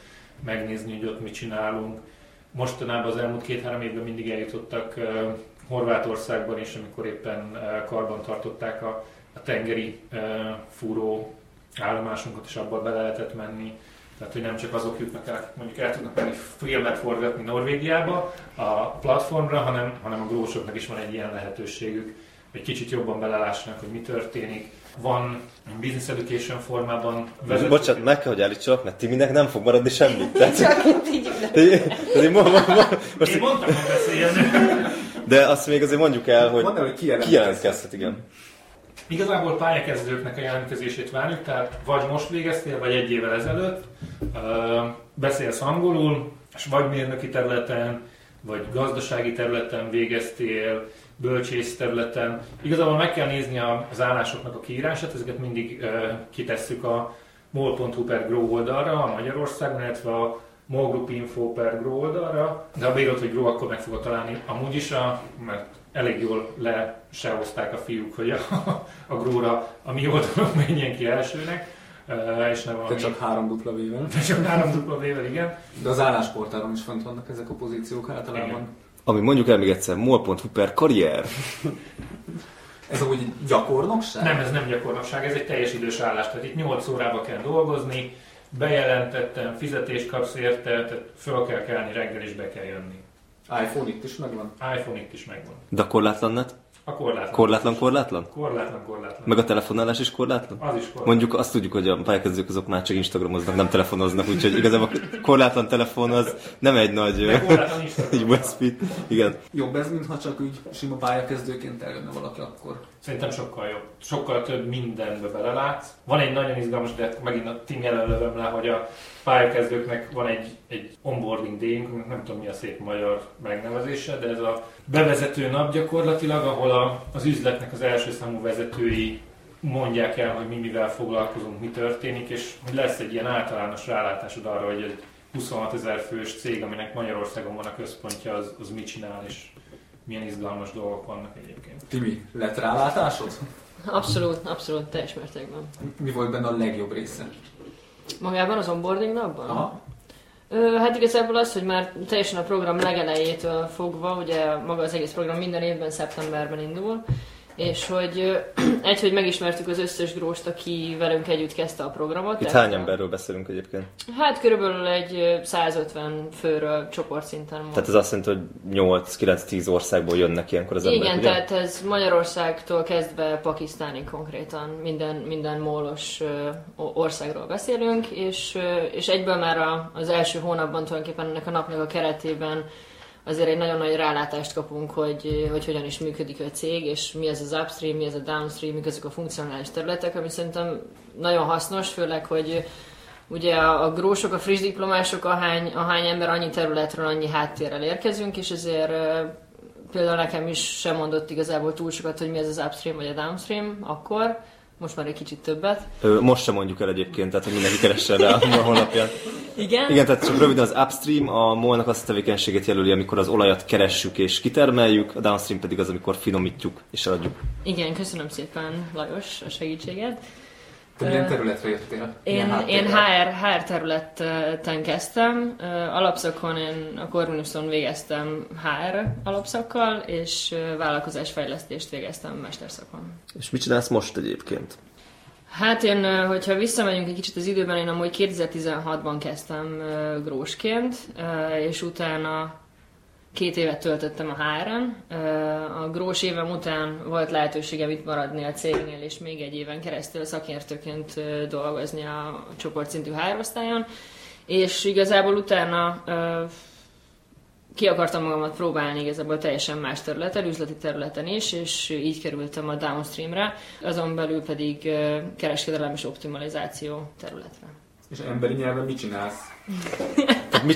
megnézni, hogy ott mit csinálunk. Mostanában az elmúlt 2-3 évben mindig eljutottak Horvátországban is, amikor éppen karban tartották a tengeri fúró állomásunkat, és abban bele lehetett menni. Tehát, hogy nem csak azok jutnak el, mondjuk el tudnak menni filmet forgatni Norvégiába a platformra, hanem a grósoknak is van egy ilyen lehetőségük, hogy kicsit jobban belelássanak, hogy mi történik. Van business education formában vezető... Bocsánat, meg kell, hogy állítsak, mert Timinek nem fog maradni semmit. Tehát... Én mondtam, hogy beszéljenek. De azt még azért mondjuk el, hogy kijelentkezhet, igen. Igazából pályakezdőknek a jelentkezését várjuk, tehát vagy most végeztél, vagy 1 évvel ezelőtt, beszélsz angolul, és vagy mérnöki területen, vagy gazdasági területen végeztél, bölcsész területen. Igazából meg kell nézni az állásoknak a kiírását, ezeket mindig kitesszük a mol.hu/grow oldalra, a Magyarországon, illetve a mol.info/grow oldalra, de ha beírod, hogy grow, akkor meg fogod találni. Amúgy is, mert elég jól lesehozták a fiúk, hogy a gróra a mi oldalon menjen ki elsőnek. És nem valami... csak 3 dupla V-vel. Csak 3 dupla V-vel, igen. De az állásportáron is fent vannak ezek a pozíciók általában. Igen. Ami mondjuk el még egyszer, mol.hu/karrier. Ez amúgy gyakornokság? Nem, ez nem gyakornokság, ez egy teljes idős állás. Tehát itt 8 órába kell dolgozni, bejelentettem, fizetést kapsz érte, tehát föl kell kelni reggel és be kell jönni. iPhone itt is megvan? iPhone itt is megvan. De a korlátlannet? A korlátlan. Korlátlan? Korlátlan. Meg a telefonálás is korlátlan? Az is korlátlan. Mondjuk azt tudjuk, hogy a pályakezdők azok már csak Instagramoznak, nem telefonoznak, úgyhogy igazából a korlátlan telefon az nem egy nagy... De korlátlan Instagram. Igen. Jobb ez, mintha csak úgy sima pályakezdőként eljönne valaki akkor. Szerintem sokkal jobb. Sokkal több mindenbe belelátsz. Van egy nagyon izgalmas, de megint a Tim jelenlövöm le, hogy a pályakezdőknek van egy onboarding day-ünk, nem tudom mi a szép magyar megnevezése, de ez a bevezető nap gyakorlatilag, ahol az üzletnek az első számú vezetői mondják el, hogy mi mivel foglalkozunk, mi történik, és hogy lesz egy ilyen általános rálátásod arra, hogy egy 26 000 fős cég, aminek Magyarországon van a központja, az mit csinál, és milyen izgalmas dolgok vannak egyébként. Timi, lett rálátásod? Abszolút, teljes mértékben. Mi volt benne a legjobb része? Magában az onboarding napban? Aha. Hát igazából az, hogy már teljesen a program legelejétől fogva, ugye maga az egész program minden évben szeptemberben indul, és hogy hogy megismertük az összes gróst, aki velünk együtt kezdte a programot. Itt hány emberről beszélünk egyébként? Hát körülbelül egy 150 főről csoportszinten. Tehát ez azt jelenti, hogy 8-9-10 országból jönnek ilyenkor az emberek, igen, ugye? Tehát ez Magyarországtól kezdve Pakisztánig konkrétan minden mólos országról beszélünk, és egyből már az első hónapban tulajdonképpen ennek a napnak a keretében azért egy nagyon nagy rálátást kapunk, hogy hogyan is működik a cég, és mi ez az upstream, mi ez a downstream, mik azok a funkcionális területek, ami szerintem nagyon hasznos, főleg, hogy ugye a grósok, a friss diplomások, ahány ember, annyi területről, annyi háttérrel érkezünk, és ezért például nekem is sem mondott igazából túl sokat, hogy mi ez az upstream vagy a downstream akkor. Most már egy kicsit többet. Most sem mondjuk el egyébként, tehát hogy mindenki keressen rá a honlapján. Igen? Igen, tehát csak röviden az upstream a MOL-nak azt a tevékenységet jelöli, amikor az olajat keressük és kitermeljük, a downstream pedig az, amikor finomítjuk és eladjuk. Igen, köszönöm szépen, Lajos, a segítséget. Te milyen területre jöttél? Én HR területen kezdtem. Alapszakon én a Corvinuson végeztem HR alapszakkal, és vállalkozásfejlesztést végeztem mesterszakon. És mit csinálsz most egyébként? Hát én, hogyha visszamegyünk egy kicsit az időben, én amúgy 2016-ban kezdtem grósként, és utána 2 évet töltöttem a HR-en. A grós évem után volt lehetőségem itt maradni a cégnél, és még 1 éven keresztül szakértőként dolgozni a csoportszintű HR-osztályon. És igazából utána ki akartam magamat próbálni igazából teljesen más területen, üzleti területen is, és így kerültem a downstreamre, azon belül pedig kereskedelem és optimalizáció területre. És emberi nyelven mit csinálsz? Tehát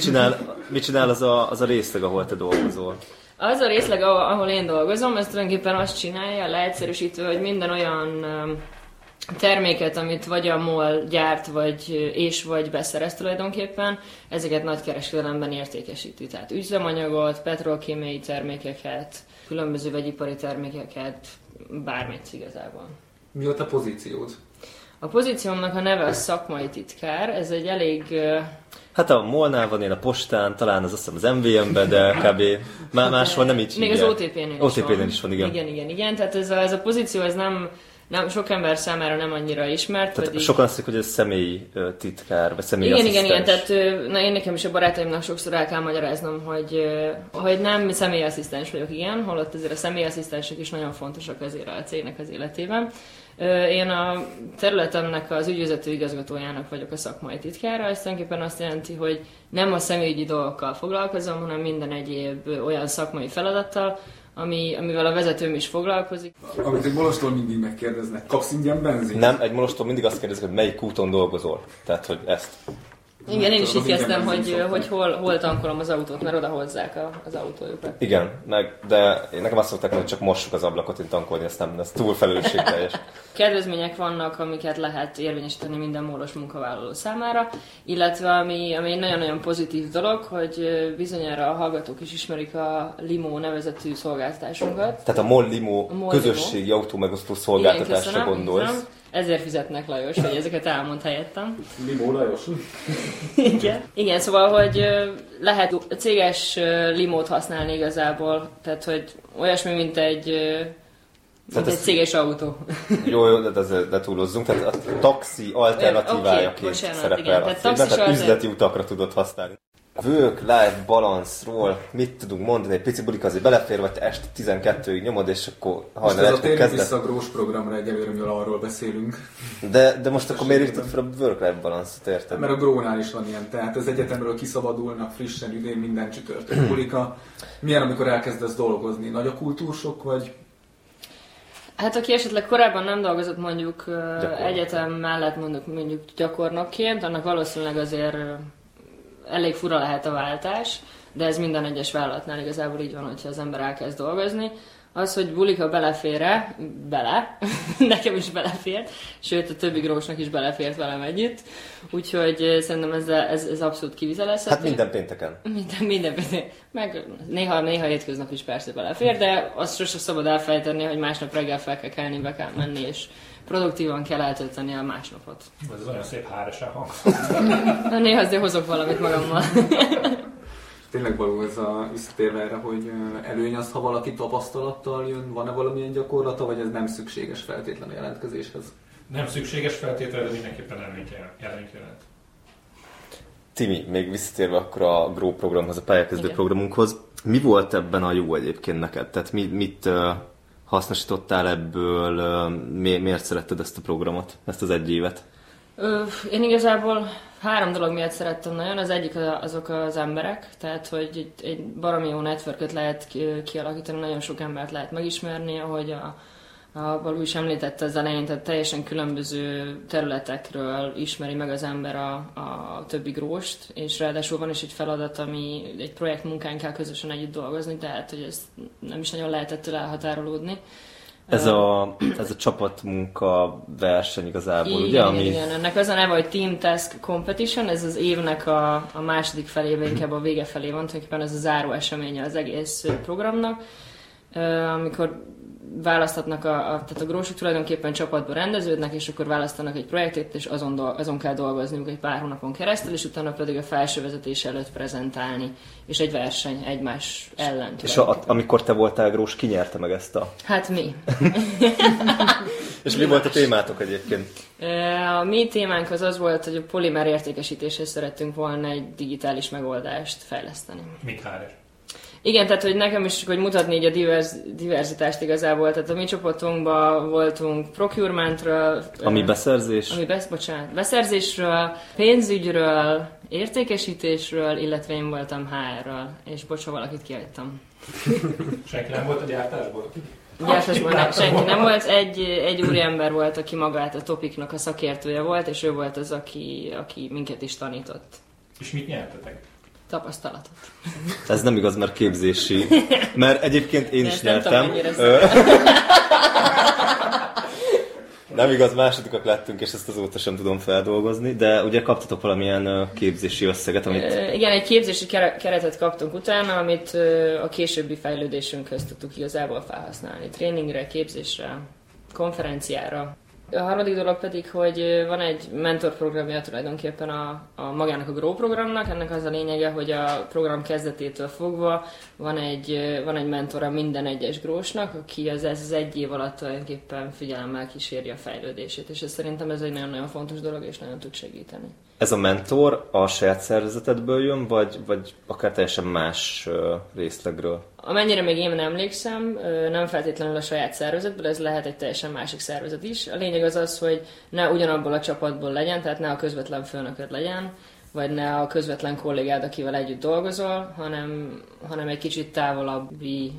mit csinál az a részleg, ahol te dolgozol? Az a részleg, ahol én dolgozom, ez tulajdonképpen azt csinálja, leegyszerűsítve, hogy minden olyan terméket, amit vagy a MOL gyárt, vagy beszerez tulajdonképpen, ezeket nagy kereskedelemben értékesíti. Tehát üzemanyagot, petrolkémiai termékeket, különböző vegyipari termékeket, bármit igazából. Mi volt a pozíciód? A pozíciómnak a neve a szakmai titkár, ez egy elég... Hát a MOL-nál van, én a postán, talán az azt hiszem az MVM-ben, de kb. Máshol nem így hívják. Még az OTP-nél is van. Igen, tehát ez a pozíció, ez nem, sok ember számára nem annyira ismert. Tehát pedig... sokan azt hiszik, hogy ez személyi titkár, vagy személyi asszisztens. Tehát én nekem is a barátaimnak sokszor el kell magyaráznom, hogy nem személyi asszisztens vagyok, igen, holott azért a személyi asszisztensek is nagyon fontosak azért a cégnek az életében. Én a területemnek az ügyvezető igazgatójának vagyok a szakmai titkára, ez tulajdonképpen azt jelenti, hogy nem a személyügyi dolgokkal foglalkozom, hanem minden egyéb olyan szakmai feladattal, amivel a vezetőm is foglalkozik. Amit egy molostól mindig megkérdeznek, kapsz ingyen benzin? Nem, egy molostól mindig azt kérdezik, hogy melyik úton dolgozol. Tehát, hogy ezt. Igen, én is így kezdtem, hogy hol tankolom az autót, mert oda hozzák az autójukat. Igen, de nekem azt szokták, hogy csak mossuk az ablakot, én tankolni, ez túl felelősségteljes. Kedvezmények vannak, amiket lehet érvényesíteni minden mólos munkavállaló számára, illetve ami egy nagyon-nagyon pozitív dolog, hogy bizonyára a hallgatók is ismerik a Limo nevezetű szolgáltatásunkat. Tehát a MOL Limo közösségi autómegosztó szolgáltatásra gondolsz. Ezért fizetnek, Lajos, hogy ezeket elmond helyettem. Limó Lajos? Igen, szóval, hogy lehet céges limót használni igazából, tehát, hogy olyasmi, mint egy céges autó. Jó, de ne túlozzunk, tehát a taxi alternatívájaként szerepel a cégben, tehát üzleti utakra tudod használni. Work-life balance-ról mit tudunk mondani? Egy pici bulik azért belefér, vagy te este 12-ig nyomod, és akkor hajnal egykor kezded. Most ez a térni vissza a GROW-s programra egyelőre, mivel arról beszélünk. De most akkor miért írtad fel a work-life balance-ot, érted? Mert a GROW-nál is van ilyen, tehát az egyetemről kiszabadulnak frissen idén minden csütörtök bulika. Milyen, amikor elkezdesz dolgozni? Nagy a kultúrsok, vagy... Hát aki esetleg korábban nem dolgozott mondjuk egyetem mellett mondjuk gyakornokként, annak valószínűleg azért elég fura lehet a váltás, de ez minden egyes vállalatnál igazából így van, hogyha az ember elkezd dolgozni. Az, hogy bulika belefér-e, nekem is belefért, sőt a többi grósnak is belefért velem együtt, úgyhogy szerintem ez abszolút kivitelezhető. Hát minden pénteken. Minden pénteken. Meg néha hétköznap is persze belefér, de azt sose szabad elfelejteni, hogy másnap reggel fel kell kelni, be kell menni, és produktívan kell eltölteni a másnapot. Ez olyan szép háresá hangzik. Na néha azért hozok valamit magammal. Tényleg való ez a visszatérve erre, hogy előny az, ha valaki tapasztalattal jön, van-e valamilyen gyakorlata, vagy ez nem szükséges feltétlen a jelentkezéshez? Nem szükséges feltétlen, de mindenképpen előnyt jelent. Timi, még visszatérve akkor a GROW programhoz, a pályakezdő programunkhoz, mi volt ebben a jó egyébként neked? Tehát mit hasznosítottál ebből, miért szeretted ezt a programot, ezt az egy évet? Én igazából 3 dolog miatt szerettem nagyon, az egyik azok az emberek, tehát hogy egy baromi jó networköt lehet kialakítani, nagyon sok embert lehet megismerni, ahogy a Balú is említette az elején, tehát teljesen különböző területekről ismeri meg az ember a többi gróst, és ráadásul van is egy feladat, ami egy projektmunkán kell közösen együtt dolgozni, tehát hogy ez nem is nagyon lehet ettől elhatárolódni. Ez a csapatmunka verseny igazából, ugye? Igen. Ennek az a neve, hogy Team Task Competition, ez az évnek a második felében, inkább a vége felé van, tulajdonképpen ez a záró eseménye az egész programnak, amikor választhatnak, tehát a grósok tulajdonképpen csapatba rendeződnek, és akkor választanak egy projektet, és azon kell dolgozniuk egy pár hónapon keresztül, és utána pedig a felső vezetés előtt prezentálni, és egy verseny egymás ellen. És amikor te voltál grós, ki nyerte meg ezt a... Hát mi. És mi volt a témátok egyébként? A mi témánk az volt, hogy a polimer értékesítéshez szerettünk volna egy digitális megoldást fejleszteni. Mit hárás? Igen, tehát hogy nekem is, hogy mutatni így a diverzitást igazából, tehát a mi csoportunkban voltunk procurementről, beszerzésről, pénzügyről, értékesítésről, illetve én voltam HR-ről, és ha valakit kihagytam. Senki nem volt a gyártásból? Senki nem volt, egy úriember volt, aki magát a topiknak a szakértője volt, és ő volt az, aki minket is tanított. És mit nyertetek? tapasztalatot. Ez nem igaz, mert képzési. Mert egyébként én is nyertem. Nem igaz, másodikak lettünk, és ezt azóta sem tudom feldolgozni, de ugye kaptatok valamilyen képzési összeget, amit... Igen, egy képzési keretet kaptunk utána, amit a későbbi fejlődésünkhöz tudtuk igazából felhasználni. Tréningre, képzésre, konferenciára. A harmadik dolog pedig, hogy van egy mentorprogramja tulajdonképpen a magának a GROW programnak. Ennek az a lényege, hogy a program kezdetétől fogva van egy mentora minden egyes GROW-snak, aki az egy év alatt tulajdonképpen figyelemmel kíséri a fejlődését. És ez, szerintem ez egy nagyon-nagyon fontos dolog, és nagyon tud segíteni. Ez a mentor a saját szervezetedből jön, vagy akár teljesen más részlegről? Amennyire még én emlékszem, nem feltétlenül a saját szervezetből, ez lehet egy teljesen másik szervezet is. A lényeg az, hogy ne ugyanabból a csapatból legyen, tehát ne a közvetlen főnököd legyen, vagy ne a közvetlen kollégád, akivel együtt dolgozol, hanem egy kicsit távolabbi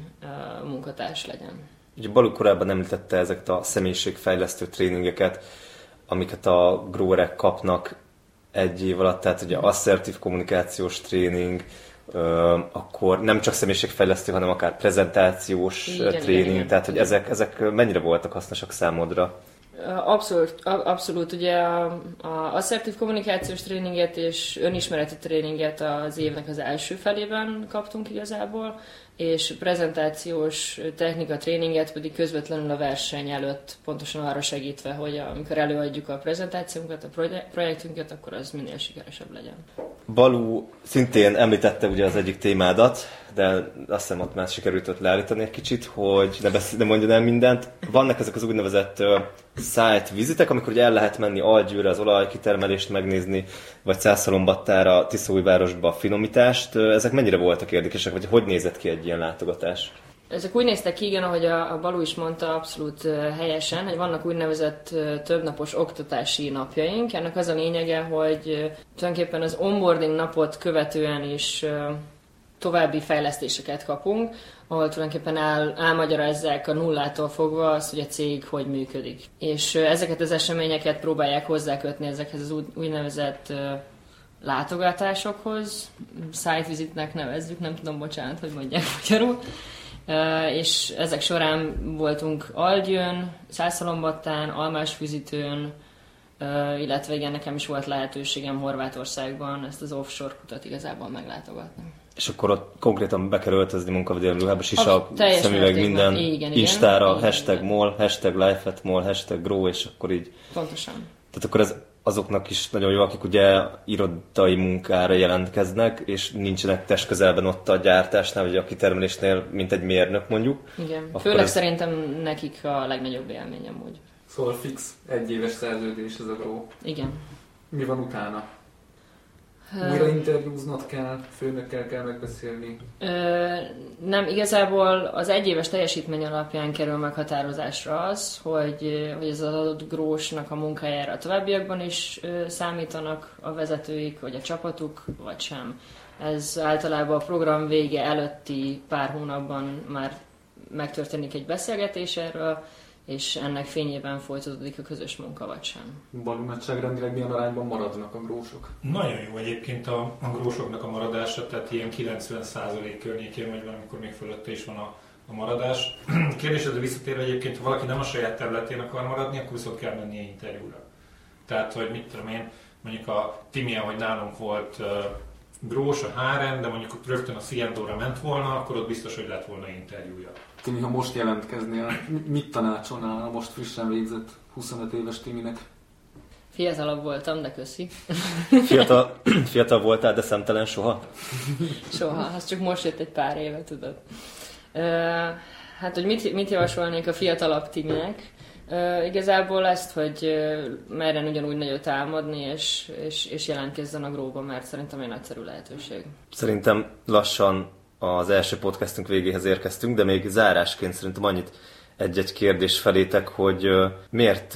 munkatárs legyen. Ugye Balú korábban említette ezeket a személyiségfejlesztő tréningeket, amiket a GROW-ek kapnak egy év alatt, tehát ugye asszertív kommunikációs tréning, akkor nem csak személyiségfejlesztő, hanem akár prezentációs tréning, tehát hogy ezek mennyire voltak hasznosak számodra? Abszolút, ugye az asszertív kommunikációs tréninget és önismereti tréninget az évnek az első felében kaptunk igazából, és prezentációs technika tréninget pedig közvetlenül a verseny előtt, pontosan arra segítve, hogy amikor előadjuk a prezentációnkat, a projektünket, akkor az minél sikeresebb legyen. Balú szintén említette ugye az egyik témádat, de azt hiszem ott már sikerült ott leállítani egy kicsit, hogy ne mondjon el mindent. Vannak ezek az úgynevezett site vizitek, amikor ugye el lehet menni Algyőre az olajkitermelést megnézni, vagy Szászhalombattára, Tiszaújvárosba a finomítást. Ezek mennyire voltak érdekesek, vagy hogy nézett ki egy ilyen látogatás? Ezek úgy néztek ki, igen, ahogy a Balú is mondta abszolút helyesen, hogy vannak úgynevezett többnapos oktatási napjaink. Ennek az a lényege, hogy tulajdonképpen az onboarding napot követően is további fejlesztéseket kapunk, ahol tulajdonképpen elmagyarázzák a nullától fogva azt, hogy a cég hogy működik. És ezeket az eseményeket próbálják hozzákötni ezekhez az úgynevezett látogatásokhoz. Site visitnek nevezzük, nem tudom, bocsánat, hogy mondják magyarul. És ezek során voltunk Algyőn, Szászhalombattán, Almásfüzitőn, illetve igen, nekem is volt lehetőségem Horvátországban ezt az offshore kutat igazából meglátogatni. És akkor ott konkrétan be kell öltözni munkavadélruhába, sisak, szemüveg, minden, igen, Instára, igen, hashtag MOL, hashtag LifeatMOL, hashtag GROW, és akkor így... Pontosan. Tehát akkor ez azoknak is nagyon jó, akik ugye irodai munkára jelentkeznek, és nincsenek testközelben ott a gyártásnál, vagy a kitermelésnél, mint egy mérnök mondjuk. Igen, főleg ez... szerintem nekik a legnagyobb élmény amúgy. Szóval fix, egyéves szerződés ez a GROW. Igen. Mi van utána? Újra interjúznod kell, főnökkel kell megbeszélni? Nem, igazából az egyéves teljesítmény alapján kerül meghatározásra az, hogy ez az adott GROW-snak a munkájára a továbbiakban is számítanak a vezetőik, vagy a csapatuk, vagy sem. Ez általában a program vége előtti pár hónapban már megtörténik egy beszélgetés erről, és ennek fényében folytatódik a közös munka, vagy sem. Balúnagyságrendileg milyen arányban maradnak a grósok? Nagyon jó egyébként a grósoknak a maradása, tehát ilyen 90% környékén, vagy valamikor még fölötte is van a maradás. Kérdésedre visszatérve egyébként, ha valaki nem a saját területén akar maradni, akkor viszont kell mennie interjúra. Tehát, hogy mit tudom én, mondjuk a Tímea, hogy nálunk volt grós, a HRN, de mondjuk rögtön a Szientóra ment volna, akkor ott biztos, hogy lett volna interjúja. Timi, ha most jelentkeznél, mit tanácsolnál a most frissen végzett 25 éves Timinek? Fiatalabb voltam, de köszi. Fiatal voltál, de szemtelen soha? Soha, az csak most jött egy pár éve, tudod. Hát, hogy mit javasolnék a fiatalabb Timinek? Igazából ezt, hogy merjen ugyanúgy nagyot álmodni, és jelentkezzen a GROW-ba, mert szerintem egy nagyszerű lehetőség. Szerintem lassan az első podcastünk végéhez érkeztünk, de még zárásként szerintem annyit egy-egy kérdés felétek, hogy miért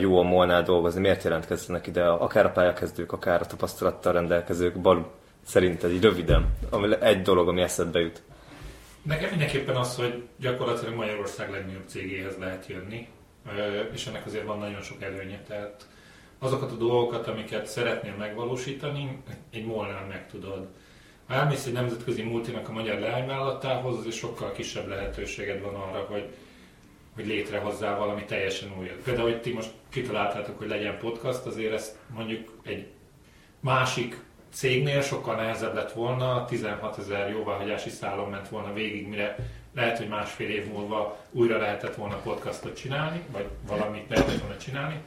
jó a MOL-nál dolgozni, miért jelentkeznek ide akár a pályakezdők, akár a tapasztalattal rendelkezők. Balú, szerinted így röviden, egy dolog, ami eszedbe jut. Nekem mindenképpen az, hogy gyakorlatilag Magyarország legnagyobb cégéhez lehet jönni, és ennek azért van nagyon sok előnye, tehát azokat a dolgokat, amiket szeretnél megvalósítani, egy MOL-nál meg tudod. Ha elmész egy nemzetközi multinak a magyar leányvállalatához, azért sokkal kisebb lehetőséged van arra, hogy létrehozzál valami teljesen újat. Például, hogy ti most kitaláltátok, hogy legyen podcast, azért ezt mondjuk egy másik cégnél sokkal nehezebb lett volna, 16 000 jóváhagyási szálon ment volna végig, mire lehet, hogy másfél év múlva újra lehetett volna podcastot csinálni, vagy valamit lehetett volna csinálni,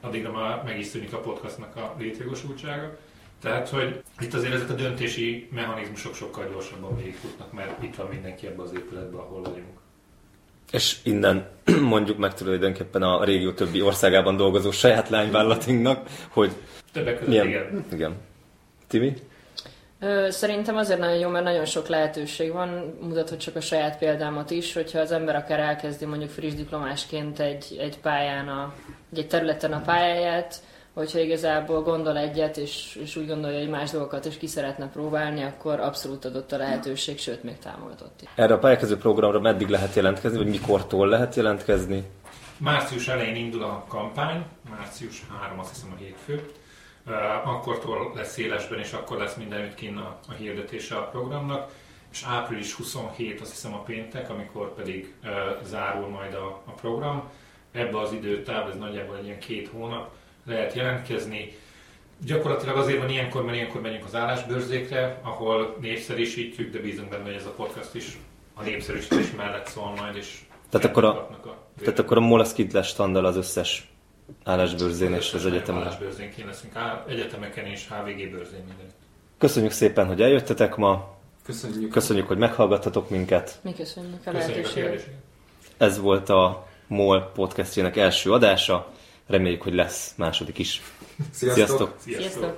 addigra már meg is szűnik a podcastnak a létjogosultsága. Tehát, hogy itt azért ezek a döntési mechanizmusok sokkal gyorsabban végigfutnak, mert itt van mindenki ebben az épületben, ahol vagyunk. És innen mondjuk meg tulajdonképpen a régió többi országában dolgozó saját lányvállalatunknak, hogy... Többek között milyen... igen. Timi? Szerintem azért nagyon jó, mert nagyon sok lehetőség van, mutathatjuk a saját példámat is, hogyha az ember akár elkezdi mondjuk friss diplomásként egy területen a pályáját, hogyha igazából gondol egyet, és úgy gondolja, hogy más dolgokat is ki szeretne próbálni, akkor abszolút adott a lehetőség, sőt, még támogatott is. Erre a pályákező programra meddig lehet jelentkezni, vagy mikortól lehet jelentkezni? Március elején indul a kampány, március 3, azt hiszem a hétfő. Akkortól lesz élesben, és akkor lesz mindenütt kinn a hirdetése a programnak. És április 27, azt hiszem a péntek, amikor pedig zárul majd a program. Ebbe az időtáv, ez nagyjából egy ilyen 2 hónap, lehet jelentkezni. Gyakorlatilag azért van ilyenkor, mert ilyenkor megyünk az állásbörzékre, ahol népszerűsítjük, de bízunk benne, hogy ez a podcast is a népszerűsítés mellett szól majd, és... Tehát akkor a MOL az kint lesz standard az összes állásbörzén és az egyetemen. Állásbörzén kint leszünk, egyetemeken és HVG börzén mindenütt. Köszönjük szépen, hogy eljöttetek ma. Köszönjük, hogy meghallgattatok minket. Mi köszönjük a lehetőséget. Ez volt a MOL podcastjének első adása. Reméljük, hogy lesz második is. Sziasztok! Sziasztok!